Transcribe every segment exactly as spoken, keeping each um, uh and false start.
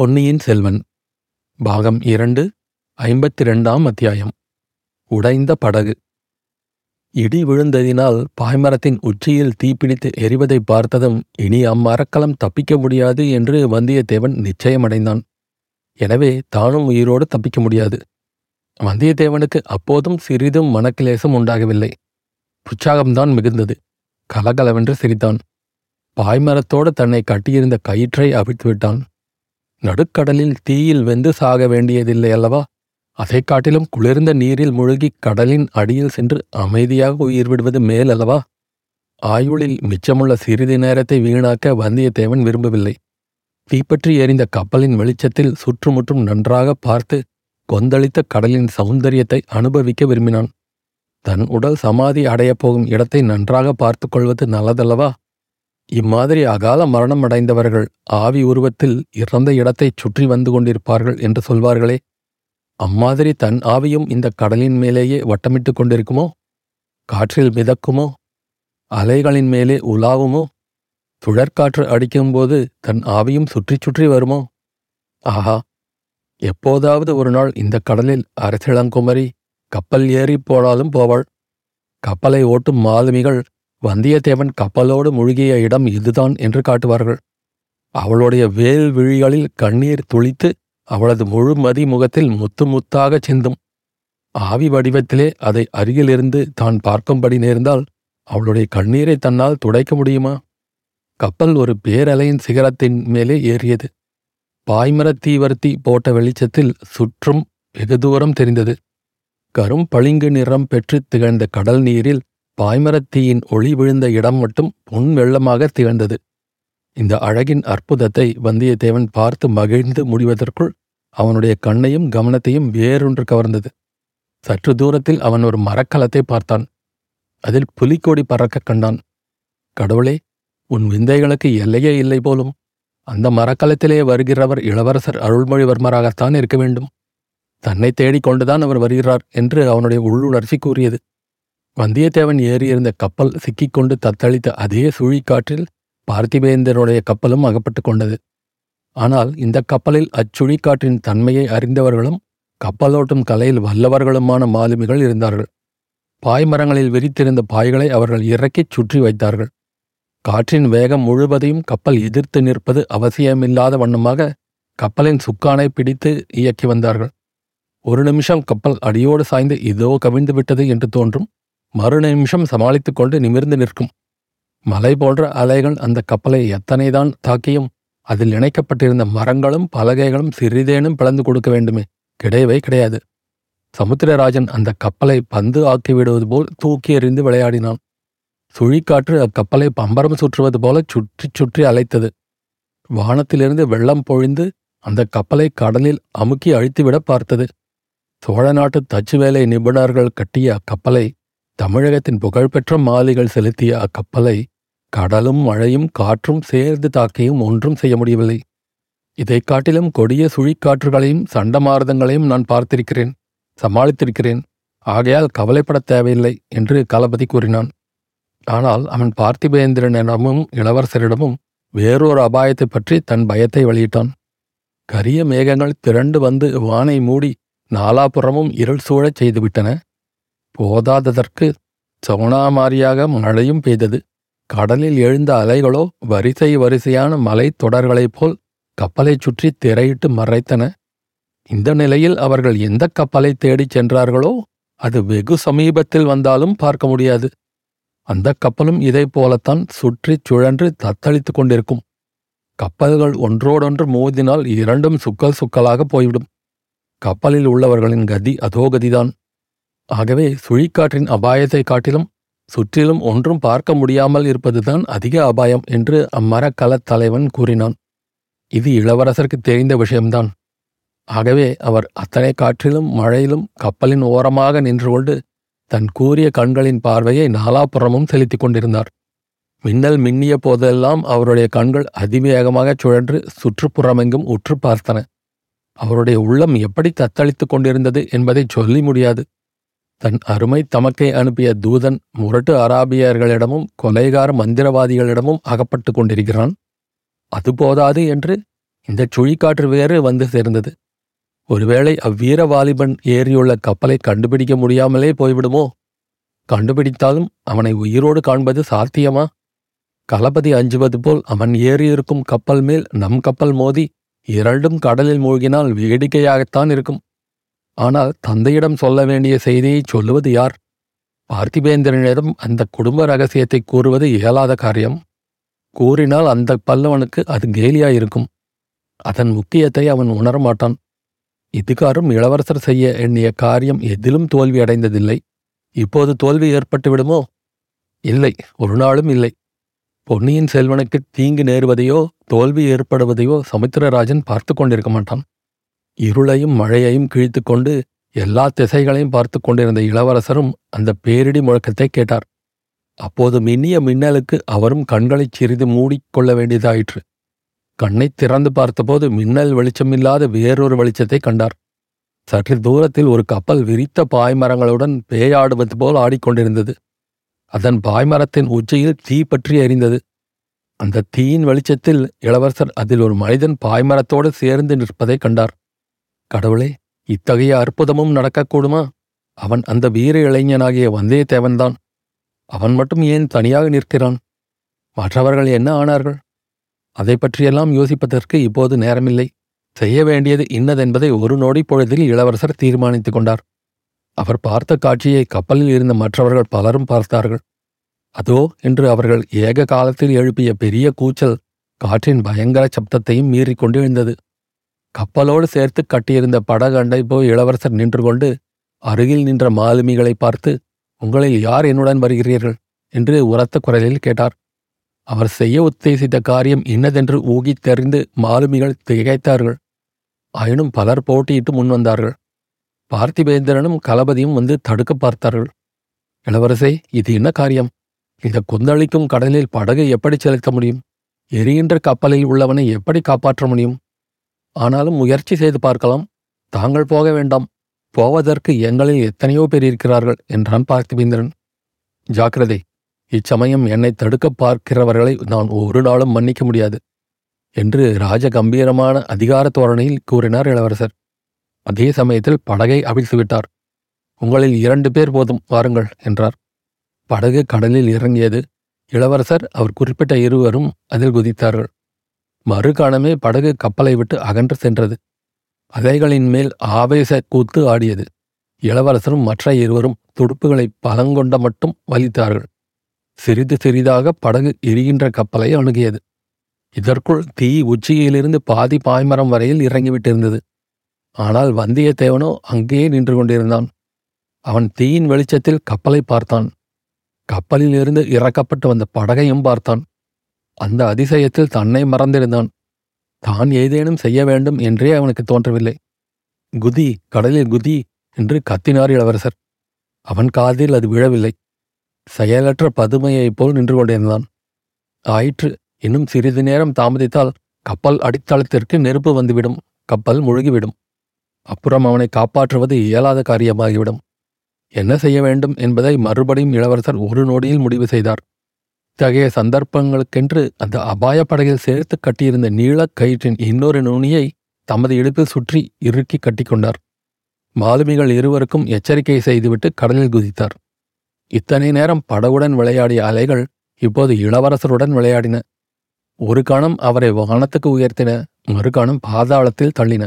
பொன்னியின் செல்வன் பாகம் இரண்டு ஐம்பத்தி இரண்டாம் அத்தியாயம். உடைந்த படகு. இடி விழுந்ததினால் பாய்மரத்தின் உச்சியில் தீப்பிடித்து எரிவதை பார்த்ததும் இனி அம்மரக்கலம் தப்பிக்க முடியாது என்று வந்தியத்தேவன் நிச்சயமடைந்தான். எனவே தானும் உயிரோடு தப்பிக்க முடியாது. வந்தியத்தேவனுக்கு அப்போதும் சிறிதும் மனக்கிலேசம் உண்டாகவில்லை. உற்சாகம்தான் மிகுந்தது. கலகலவென்று சிரித்தான். பாய்மரத்தோடு தன்னை கட்டியிருந்த கயிற்றை அவிழ்த்துவிட்டான். நடுக்கடலில் தீயில் வெந்து சாக வேண்டியதில்லை அல்லவா? அதை காட்டிலும் குளிர்ந்த நீரில் மூழ்கி கடலின் அடியில் சென்று அமைதியாக உயிர் விடுவது மேல் அல்லவா? ஆயுளில் மிச்சமுள்ள சிறிது நேரத்தை வீணாக்க வந்தியத்தேவன் விரும்பவில்லை. தீப்பற்றி எறிந்த கப்பலின் வெளிச்சத்தில் சுற்றுமுற்றும் நன்றாக பார்த்து கொந்தளித்த கடலின் சௌந்தரியத்தை அனுபவிக்க விரும்பினான். தன் உடல் சமாதி அடையப்போகும் இடத்தை நன்றாக பார்த்து கொள்வது நல்லதல்லவா? இம்மாதிரி அகால மரணம் அடைந்தவர்கள் ஆவி உருவத்தில் இறந்த இடத்தைச் சுற்றி வந்து கொண்டிருப்பார்கள் என்று சொல்வார்களே, அம்மாதிரி தன் ஆவியும் இந்த கடலின் மேலேயே வட்டமிட்டு கொண்டிருக்குமோ? காற்றில் மிதக்குமோ? அலைகளின் மேலே உலாவுமோ? சுழற்காற்று அடிக்கும்போது தன் ஆவியும் சுற்றி சுற்றி வருமோ? ஆஹா, எப்போதாவது ஒரு நாள் இந்த கடலில் அரசிளங்குமரி கப்பல் ஏறி போனாலும் போவாள். கப்பலை ஓட்டும் மாலுமிகள் வந்தியத்தேவன் கப்பலோடு முழுகிய இடம் இதுதான் என்று காட்டுவார்கள். அவளுடைய வேல் விழிகளில் கண்ணீர் துளித்து அவளது முழு மதி முகத்தில் முத்து முத்தாக சிந்தும். ஆவி வடிவத்திலே அதை அருகிலிருந்து தான் பார்க்கும்படி நேர்ந்தால் அவளுடைய கண்ணீரை தன்னால் துடைக்க முடியுமா? கப்பல் ஒரு பேரலையின் சிகரத்தின் மேலே ஏறியது. பாய்மரத் தீவர்த்தி போட்ட வெளிச்சத்தில் சுற்றும் வெகு தூரம் தெரிந்தது. கரும் பளிங்கு நிறம் பெற்று திகழ்ந்த கடல் நீரில் பாய்மரத்தீயின் ஒளி விழுந்த இடம் மட்டும் பொன் வெள்ளமாக திகழ்ந்தது. இந்த அழகின் அற்புதத்தை வந்தியத்தேவன் பார்த்து மகிழ்ந்து முடிவதற்குள் அவனுடைய கண்ணையும் கவனத்தையும் வேறொன்று கவர்ந்தது. சற்று தூரத்தில் அவன் ஒரு மரக்கலத்தை பார்த்தான். அதில் புலிக்கொடி பறக்க கண்டான். கடவுளே, உன் விந்தைகளுக்கு எல்லையே இல்லை போலும். அந்த மரக்கலத்திலே வருகிறவர் இளவரசர் அருள்மொழிவர்மராகத்தான் இருக்க வேண்டும். தன்னை தேடிக்கொண்டுதான் அவர் வருகிறார் என்று அவனுடைய உள்ளுணர்ச்சி கூறியது. வந்தியத்தேவன் ஏறியிருந்த கப்பல் சிக்கிக்கொண்டு தத்தளித்த அதே சுழிக்காற்றில் பார்த்திபேந்திரனுடைய கப்பலும் அகப்பட்டு கொண்டது. ஆனால் இந்த கப்பலில் அச்சுழிக்காற்றின் தன்மையை அறிந்தவர்களும் கப்பலோட்டும் கலையில் வல்லவர்களுமான மாலுமிகள் இருந்தார்கள். பாய்மரங்களில் விரித்திருந்த பாய்களை அவர்கள் இறக்கிச் சுற்றி வைத்தார்கள். காற்றின் வேகம் முழுவதையும் கப்பல் எதிர்த்து நிற்பது அவசியமில்லாத வண்ணமாக கப்பலின் சுக்கானை பிடித்து இயக்கி வந்தார்கள். ஒரு நிமிஷம் கப்பல் அடியோடு சாய்ந்து இதோ கவிழ்ந்து விட்டது என்று தோன்றும். மறு நிமிஷம் சமாளித்து கொண்டு நிமிர்ந்து நிற்கும். மலை போன்ற அலைகள் அந்த கப்பலை எத்தனைதான் தாக்கியும் அதில் இணைக்கப்பட்டிருந்த மரங்களும் பலகைகளும் சிறிதேனும் பிளந்து கொடுக்க வேண்டுமே, கிடையவே கிடையாது. சமுத்திரராஜன் அந்த கப்பலை பந்து ஆக்கிவிடுவது போல் தூக்கி எறிந்து விளையாடினான். சுழிக்காற்று அக்கப்பலை பம்பரம் சுற்றுவது போல சுற்றி சுற்றி அலைத்தது. வானத்திலிருந்து வெள்ளம் பொழிந்து அந்த கப்பலை கடலில் அமுக்கி அழித்துவிட பார்த்தது. சோழ நாட்டு தச்சு வேலை நிபுணர்கள் கட்டிய அக்கப்பலை, தமிழகத்தின் புகழ்பெற்ற மாளிகள் செலுத்திய அக்கப்பலை கடலும் மழையும் காற்றும் சேர்ந்து தாக்கியும் ஒன்றும் செய்ய முடியவில்லை. இதை காட்டிலும் கொடிய சுழிக்காற்றுகளையும் சண்டமாரதங்களையும் நான் பார்த்திருக்கிறேன், சமாளித்திருக்கிறேன். ஆகையால் கவலைப்படத் தேவையில்லை என்று களபதி கூறினான். ஆனால் அவன் பார்த்திபேந்திரனிடமும் இளவரசரிடமும் வேறொரு அபாயத்தை பற்றி தன் பயத்தை வெளியிட்டான். கரிய மேகங்கள் திரண்டு வந்து வானை மூடி நாலாபுறமும் இருள் சூழச் செய்துவிட்டன. போதாததற்கு சோனாமாரியாக மழையும் பெய்தது. கடலில் எழுந்த அலைகளோ வரிசை வரிசையான மலை தொடர்களைப் போல் கப்பலைச் சுற்றி திரையிட்டு மறைத்தன. இந்த நிலையில் அவர்கள் எந்த கப்பலை தேடிச் சென்றார்களோ அது வெகு சமீபத்தில் வந்தாலும் பார்க்க முடியாது. அந்த கப்பலும் இதை போலத்தான் சுற்றி சுழன்று தத்தளித்து கொண்டிருக்கும். கப்பல்கள் ஒன்றோடொன்று மோதினால் இரண்டும் சுக்கல் சுக்கலாக போய்விடும். கப்பலில் உள்ளவர்களின் கதி அதோகதிதான். ஆகவே சுழிக்காற்றின் அபாயத்தை காட்டிலும் சுற்றிலும் ஒன்றும் பார்க்க முடியாமல் இருப்பதுதான் அதிக அபாயம் என்று அம்மரக்கலத் தலைவன் கூறினான். இது இளவரசருக்கு தெரிந்த விஷயம்தான். ஆகவே அவர் அத்தனை காற்றிலும் மழையிலும் கப்பலின் ஓரமாக நின்று கொண்டு தன் கூரிய கண்களின் பார்வையை நாலாபுறமும் செலுத்தி கொண்டிருந்தார். மின்னல் மின்னிய போதெல்லாம் அவருடைய கண்கள் அதிவேகமாகச் சுழன்று சுற்றுப்புறமெங்கும் உற்று பார்த்தன. அவருடைய உள்ளம் எப்படி தத்தளித்து கொண்டிருந்தது என்பதை சொல்லி முடியாது. தன் அருமை தமக்கை அனுப்பிய தூதன் முரட்டு அராபியர்களிடமும் கொலைகார மந்திரவாதிகளிடமும் அகப்பட்டு கொண்டிருக்கிறான். அதுபோதாது என்று இந்த சுழிக்காற்று வேறு வந்து சேர்ந்தது. ஒருவேளை அவ்வீர வாலிபன் ஏறியுள்ள கப்பலை கண்டுபிடிக்க முடியாமலே போய்விடுமோ? கண்டுபிடித்தாலும் அவனை உயிரோடு காண்பது சாத்தியமா? களபதி அஞ்சுவது போல் அவன் ஏறியிருக்கும் கப்பல் மேல் நம் கப்பல் மோதி இரண்டும் கடலில் மூழ்கினால் வேடிக்கையாகத்தான் இருக்கும். ஆனால் தந்தையிடம் சொல்ல வேண்டிய செய்தியை சொல்லுவது யார்? பார்த்திபேந்திரனிடம் அந்த குடும்ப ரகசியத்தை கூறுவது இயலாத காரியம். கூறினால் அந்த பல்லவனுக்கு அது கேலியாயிருக்கும். அதன் முக்கியத்தை அவன் உணரமாட்டான். இதுகாரும் இளவரசர் செய்ய எண்ணிய காரியம் எதிலும் தோல்வி அடைந்ததில்லை. இப்போது தோல்வி ஏற்பட்டு விடுமோ? இல்லை, ஒரு நாளும் இல்லை. பொன்னியின் செல்வனுக்கு தீங்கு நேருவதையோ தோல்வி ஏற்படுவதையோ சமுத்திரராஜன் பார்த்து கொண்டிருக்க மாட்டான். இருளையும் மழையையும் கிழித்து கொண்டு எல்லா திசைகளையும் பார்த்து கொண்டிருந்த இளவரசரும் அந்த பேரிடி முழக்கத்தை கேட்டார். அப்போது மின்னிய மின்னலுக்கு அவரும் கண்களை சிறிது மூடிக்கொள்ள வேண்டியதாயிற்று. கண்ணை திறந்து பார்த்தபோது மின்னல் வெளிச்சமில்லாத வேறொரு வெளிச்சத்தை கண்டார். சற்று தூரத்தில் ஒரு கப்பல் விரித்த பாய்மரங்களுடன் பேயாடுவது போல் ஆடிக்கொண்டிருந்தது. அதன் பாய்மரத்தின் உச்சியில் தீ பற்றி எரிந்தது. அந்த தீயின் வெளிச்சத்தில் இளவரசர் அதில் ஒரு மனிதன் பாய்மரத்தோடு சேர்ந்து நிற்பதை கண்டார். கடவுளே, இத்தகைய அற்புதமும் நடக்கக்கூடுமா? அவன் அந்த வீர இளைஞனாகிய வந்தியத்தேவன்தான். அவன் மட்டும் ஏன் தனியாக நிற்கிறான்? மற்றவர்கள் என்ன ஆனார்கள்? அதை பற்றியெல்லாம் யோசிப்பதற்கு இப்போது நேரமில்லை. செய்ய வேண்டியது இன்னதென்பதை ஒரு நொடி பொழுதில் இளவரசர் தீர்மானித்து கொண்டார். அவர் பார்த்த காட்சியை கப்பலில் இருந்த மற்றவர்கள் பலரும் பார்த்தார்கள். அதோ என்று அவர்கள் ஏக காலத்தில் எழுப்பிய பெரிய கூச்சல் காற்றின் பயங்கர சப்தத்தையும் மீறிக்கொண்டு எழுந்தது. கப்பலோடு சேர்த்து கட்டியிருந்த படகண்டை போய் இளவரசர் நின்று கொண்டு அருகில் நின்ற மாலுமிகளை பார்த்து, உங்களில் யார் என்னுடன் வருகிறீர்கள் என்று உரத்த குரலில் கேட்டார். அவர் செய்ய உத்தேசித்த காரியம் இன்னதென்று ஊகித்தறிந்து மாலுமிகள் திகைத்தார்கள். ஆயினும் பலர் போட்டியிட்டு முன்வந்தார்கள். பார்த்திபேந்திரனும் களபதியும் வந்து தடுக்க பார்த்தார்கள். இளவரசே, இது என்ன காரியம்? இந்த கொந்தளிக்கும் கடலில் படகு எப்படி செலுத்த முடியும்? எரிகின்ற கப்பலில் உள்ளவனை எப்படி காப்பாற்ற முடியும்? ஆனாலும் முயற்சி செய்து பார்க்கலாம். தாங்கள் போக வேண்டாம். போவதற்கு எங்களில் எத்தனையோ பேர் இருக்கிறார்கள் என்றான் பார்த்திபேந்திரன். ஜாக்கிரதை! இச்சமயம் என்னை தடுக்க பார்க்கிறவர்களை நான் ஒரு நாளும் மன்னிக்க முடியாது என்று ராஜகம்பீரமான அதிகார தோரணையில் கூறினார் இளவரசர். அதே சமயத்தில் படகை அவிழ்த்துவிட்டார். உங்களில் இரண்டு பேர் போதும், வாருங்கள் என்றார். படகு கடலில் இறங்கியது. இளவரசர் அவர் குறிப்பிட்ட இருவரும் அதில் குதித்தார்கள். மறுகணமே படகு கப்பலை விட்டு அகன்று சென்றது. அலைகளின் மேல் ஆவேச கூத்து ஆடியது. இளவரசரும் மற்ற இருவரும் துடுப்புகளை பலங்கொண்ட மட்டும் வலித்தார்கள். சிறிது சிறிதாக படகு எரிகின்ற கப்பலை அணுகியது. இதற்குள் தீ உச்சியிலிருந்து பாதி பாய்மரம் வரையில் இறங்கிவிட்டிருந்தது. ஆனால் வந்தியத்தேவனோ அங்கேயே நின்று கொண்டிருந்தான். அவன் தீயின் வெளிச்சத்தில் கப்பலை பார்த்தான். கப்பலிலிருந்து இறக்கப்பட்டு வந்த படகையும் பார்த்தான். அந்த அதிசயத்தில் தன்னை மறந்திருந்தான். தான் ஏதேனும் செய்ய வேண்டும் என்றே அவனுக்கு தோன்றவில்லை. குதி, கடலில் குதி என்று கத்தினார் இளவரசர். அவன் காதில் அது விழவில்லை. செயலற்ற பதுமையைப் போல் நின்று கொண்டிருந்தான். ஆயிற்று. இன்னும் சிறிது நேரம் தாமதித்தால் கப்பல் அடித்தளத்திற்கு நெருப்பு வந்துவிடும். கப்பல் முழுகிவிடும். அப்புறம் அவனை காப்பாற்றுவது இயலாத காரியமாகிவிடும். என்ன செய்ய வேண்டும் என்பதை மறுபடியும் இளவரசர் ஒரு நொடியில் முடிவு செய்தார். இத்தகைய சந்தர்ப்பங்களுக்கென்று அந்த அபாய படகில் சேர்த்து கட்டியிருந்த நீளக் கயிற்றின் இன்னொரு நுனியை தமது இடுப்பில் சுற்றி இறுக்கி கட்டிக்கொண்டார். மாலுமிகள் இருவருக்கும் எச்சரிக்கை செய்துவிட்டு கடலில் குதித்தார். இத்தனை நேரம் படகுடன் விளையாடிய அலைகள் இப்போது இளவரசருடன் விளையாடின. ஒரு கணம் அவரை வானத்துக்கு உயர்த்தின, மறுகணம் பாதாளத்தில் தள்ளின.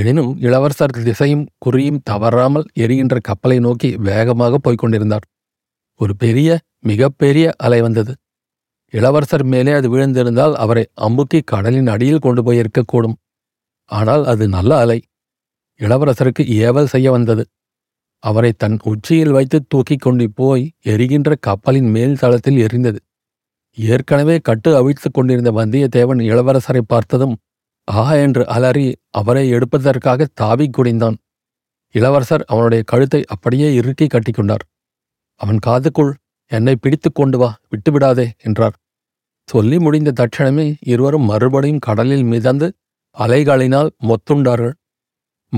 எனினும் இளவரசர் திசையும் குறியும் தவறாமல் எரிகின்ற கப்பலை நோக்கி வேகமாக போய்கொண்டிருந்தார். ஒரு பெரிய மிகப்பெரிய அலை வந்தது. இளவரசர் மேலே அது விழுந்திருந்தால் அவரை அம்புக்கி கடலின் அடியில் கொண்டு போயிருக்கக்கூடும். ஆனால் அது நல்ல அலை. இளவரசருக்கு ஏவல் செய்ய வந்தது. அவரை தன் உச்சியில் வைத்து தூக்கி கொண்டு போய் எரிகின்ற கப்பலின் மேல் தளத்தில் எரிந்தது. ஏற்கனவே கட்டு அவிழ்த்து கொண்டிருந்த வந்தியத்தேவன் இளவரசரை பார்த்ததும் ஆ என்று அலறி அவரை எடுப்பதற்காக தாவி குடிந்தான். இளவரசர் அவனுடைய கழுத்தை அப்படியே இறுக்கி கட்டிக்கொண்டார். அவன் காதுக்குள், என்னை பிடித்து கொண்டு வா, விட்டுவிடாதே என்றார். சொல்லி முடிந்த தட்சணமே இருவரும் மறுபடியும் கடலில் மிதந்து அலைகளினால் மொத்துண்டார்கள்.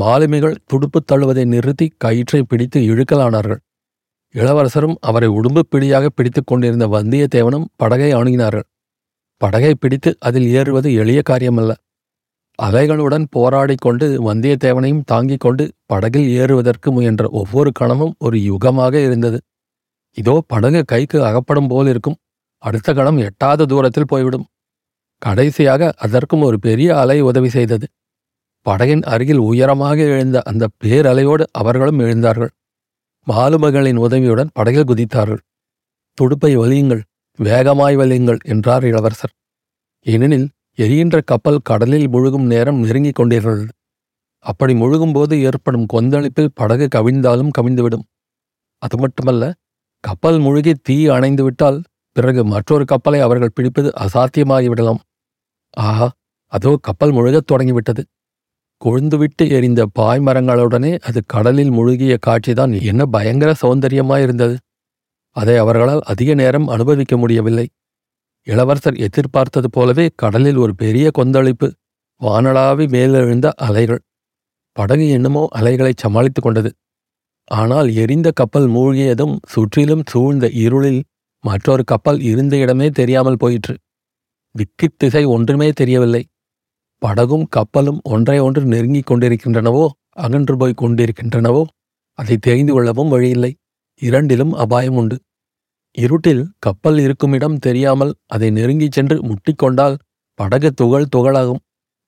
மாலுமிகள் துடுப்பு தள்ளுவதை நிறுத்தி கயிற்றை பிடித்து இழுக்கலானார்கள். இளவரசரும் அவரை உடும்பு பிடியாக பிடித்து கொண்டிருந்த வந்தியத்தேவனும் படகை அணுகினார்கள். படகை பிடித்து அதில் ஏறுவது எளிய காரியமல்ல. அவைகளுடன் போராடி கொண்டு வந்தியத்தேவனையும் தாங்கிக் கொண்டு படகில் ஏறுவதற்கு முயன்ற ஒவ்வொரு கணமும் ஒரு யுகமாக இருந்தது. இதோ படகு கைக்கு அகப்படும் போல் இருக்கும், அடுத்த கணம் எட்டாத தூரத்தில் போய்விடும். கடைசியாக அதற்கும் ஒரு பெரிய அலை உதவி செய்தது. படகின் அருகில் உயரமாக எழுந்த அந்த பேரலையோடு அவர்களும் எழுந்தார்கள். மாலுமகளின் உதவியுடன் படகில் குதித்தார்கள். துடுப்பை வலியுங்கள், வேகமாய் வலியுங்கள் என்றார் இளவரசர். ஏனெனில் எரிகின்ற கப்பல் கடலில் முழுகும் நேரம் நெருங்கிக் கொண்டிருந்தது. அப்படி முழுகும்போது ஏற்படும் கொந்தளிப்பில் படகு கவிழ்ந்தாலும் கவிழ்ந்துவிடும். அது மட்டுமல்ல, கப்பல் முழுகி தீ அணைந்துவிட்டால் பிறகு மற்றொரு கப்பலை அவர்கள் பிடிப்பது அசாத்தியமாகிவிடலாம். ஆஹா, அதோ கப்பல் முழுகத் தொடங்கிவிட்டது. கொழுந்துவிட்டு எரிந்த பாய்மரங்களுடனே அது கடலில் முழுகிய காட்சிதான் என்ன பயங்கர சௌந்தரியமாயிருந்தது. அதை அவர்களால் அதிக நேரம் அனுபவிக்க முடியவில்லை. இளவரசர் எதிர்பார்த்தது போலவே கடலில் ஒரு பெரிய கொந்தளிப்பு, வானளாவி மேலெழுந்த அலைகள். படகு என்னமோ அலைகளை சமாளித்து கொண்டது. ஆனால் எரிந்த கப்பல் மூழ்கியதும் சுற்றிலும் சூழ்ந்த இருளில் மற்றொரு கப்பல் இருந்த இடமே தெரியாமல் போயிற்று. விக்கித் திசை ஒன்றுமே தெரியவில்லை. படகும் கப்பலும் ஒன்றை ஒன்று நெருங்கிக் கொண்டிருக்கின்றனவோ அகன்று போய் கொண்டிருக்கின்றனவோ அதை தெரிந்து கொள்ளவும் வழியில்லை. இரண்டிலும் அபாயம் உண்டு. இருட்டில் கப்பல் இருக்கும் இடம் தெரியாமல் அதை நெருங்கிச் சென்று முட்டிக்கொண்டால் படகு துகள் துகளாகும்.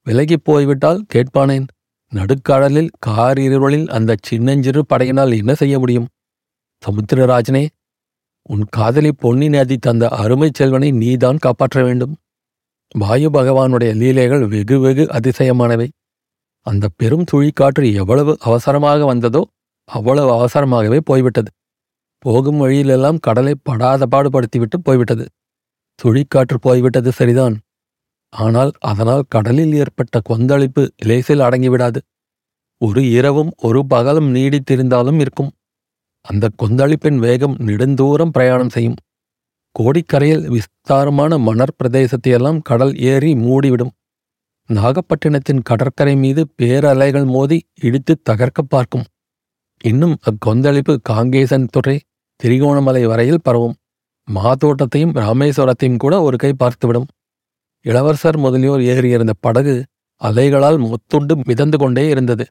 விலகிப் போய்விட்டால் கேட்பானேன்? நடுக்கடலில் கார் இருளில் அந்த சின்னஞ்சிறு படையினால் என்ன செய்ய முடியும்? சமுத்திரராஜனே, உன் காதலி பொன்னி நதி தந்த அருமை செல்வனை நீதான் காப்பாற்ற வேண்டும். வாயு பகவானுடைய லீலைகள் வெகு வெகு அதிசயமானவை. அந்த பெரும் சுழிக்காற்று எவ்வளவு அவசரமாக வந்ததோ அவ்வளவு அவசரமாகவே போய்விட்டது. போகும் வழியிலெல்லாம் கடலை படாத பாடுபடுத்திவிட்டு போய்விட்டது. சுழிக்காற்று போய்விட்டது சரிதான், ஆனால் அதனால் கடலில் ஏற்பட்ட கொந்தளிப்பு லேசில் அடங்கிவிடாது. ஒரு இரவும் ஒரு பகலும் நீடித்திருந்தாலும் இருக்கும். அந்த கொந்தளிப்பின் வேகம் நெடுந்தூரம் பிரயாணம் செய்யும். கோடிக்கரையில் விஸ்தாரமான மணற்பிரதேசத்தையெல்லாம் கடல் ஏறி மூடிவிடும். நாகப்பட்டினத்தின் கடற்கரை மீது பேரலைகள் மோதி இடித்து தகர்க்க பார்க்கும். இன்னும் அக்கொந்தளிப்பு காங்கேசன் துறை திரிகோணமலை வரையில் பரவும். மாதோட்டத்தையும் ராமேஸ்வரத்தையும் கூட ஒரு கை பார்த்துவிடும். இளவரசர் முதலியோர் ஏறியிருந்த படகு அலைகளால் மொத்துண்டு மிதந்து கொண்டே இருந்தது.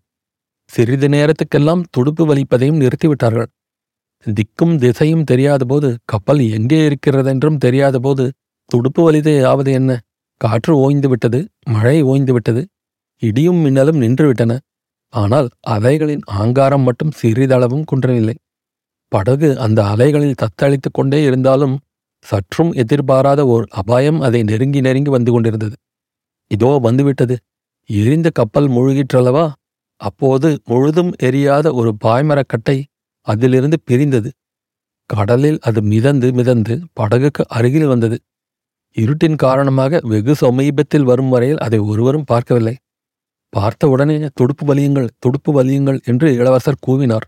சிறிது நேரத்துக்கெல்லாம் துடுப்பு வலிப்பதையும் நிறுத்திவிட்டார்கள். திக்கும் திசையும் தெரியாத போது, கப்பல் எங்கே இருக்கிறதென்றும் தெரியாத போது துடுப்பு வலிதையாவது என்ன? காற்று ஓய்ந்து விட்டது, மழை ஓய்ந்து விட்டது, இடியும் மின்னலும் நின்றுவிட்டன. ஆனால் அலைகளின் ஆங்காரம் மட்டும் சிறிதளவும் குன்றவில்லை. படகு அந்த அலைகளில் தத்தளித்து கொண்டே இருந்தாலும் சற்றும் எதிர்பாராத ஓர் அபாயம் அதை நெருங்கி நெருங்கி வந்து கொண்டிருந்தது. இதோ வந்துவிட்டது. எரிந்த கப்பல் முழுகிற்றளவா? அப்போது முழுதும் எரியாத ஒரு பாய்மரக்கட்டை அதிலிருந்து பிரிந்தது. கடலில் அது மிதந்து மிதந்து படகுக்கு அருகில் வந்தது. இருட்டின் காரணமாக வெகு சமீபத்தில் வரும் வரையில் அதை ஒருவரும் பார்க்கவில்லை. பார்த்தவுடனே துடுப்பு வலியுங்கள், துடுப்பு வலியுங்கள் என்று இளவரசர் கூவினார்.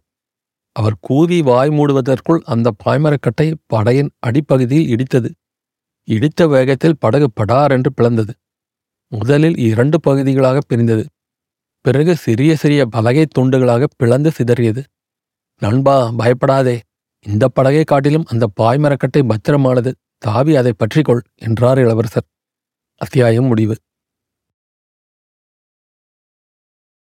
அவர் கூவி வாய் மூடுவதற்குள் அந்த பாய்மரக்கட்டை படையின் அடிப்பகுதியில் இடித்தது. இடித்த வேகத்தில் படகு படார் என்று பிளந்தது. முதலில் இரண்டு பகுதிகளாக பிரிந்தது. பிறகு சிறிய சிறிய பலகை துண்டுகளாக பிளந்து சிதறியது. நண்பா, பயப்படாதே, இந்த படகை காட்டிலும் அந்த பாய்மரக்கட்டை பத்திரமானது, தாவி அதை பற்றிக்கொள் என்றார் இளவரசர். அத்தியாயம் முடிவு.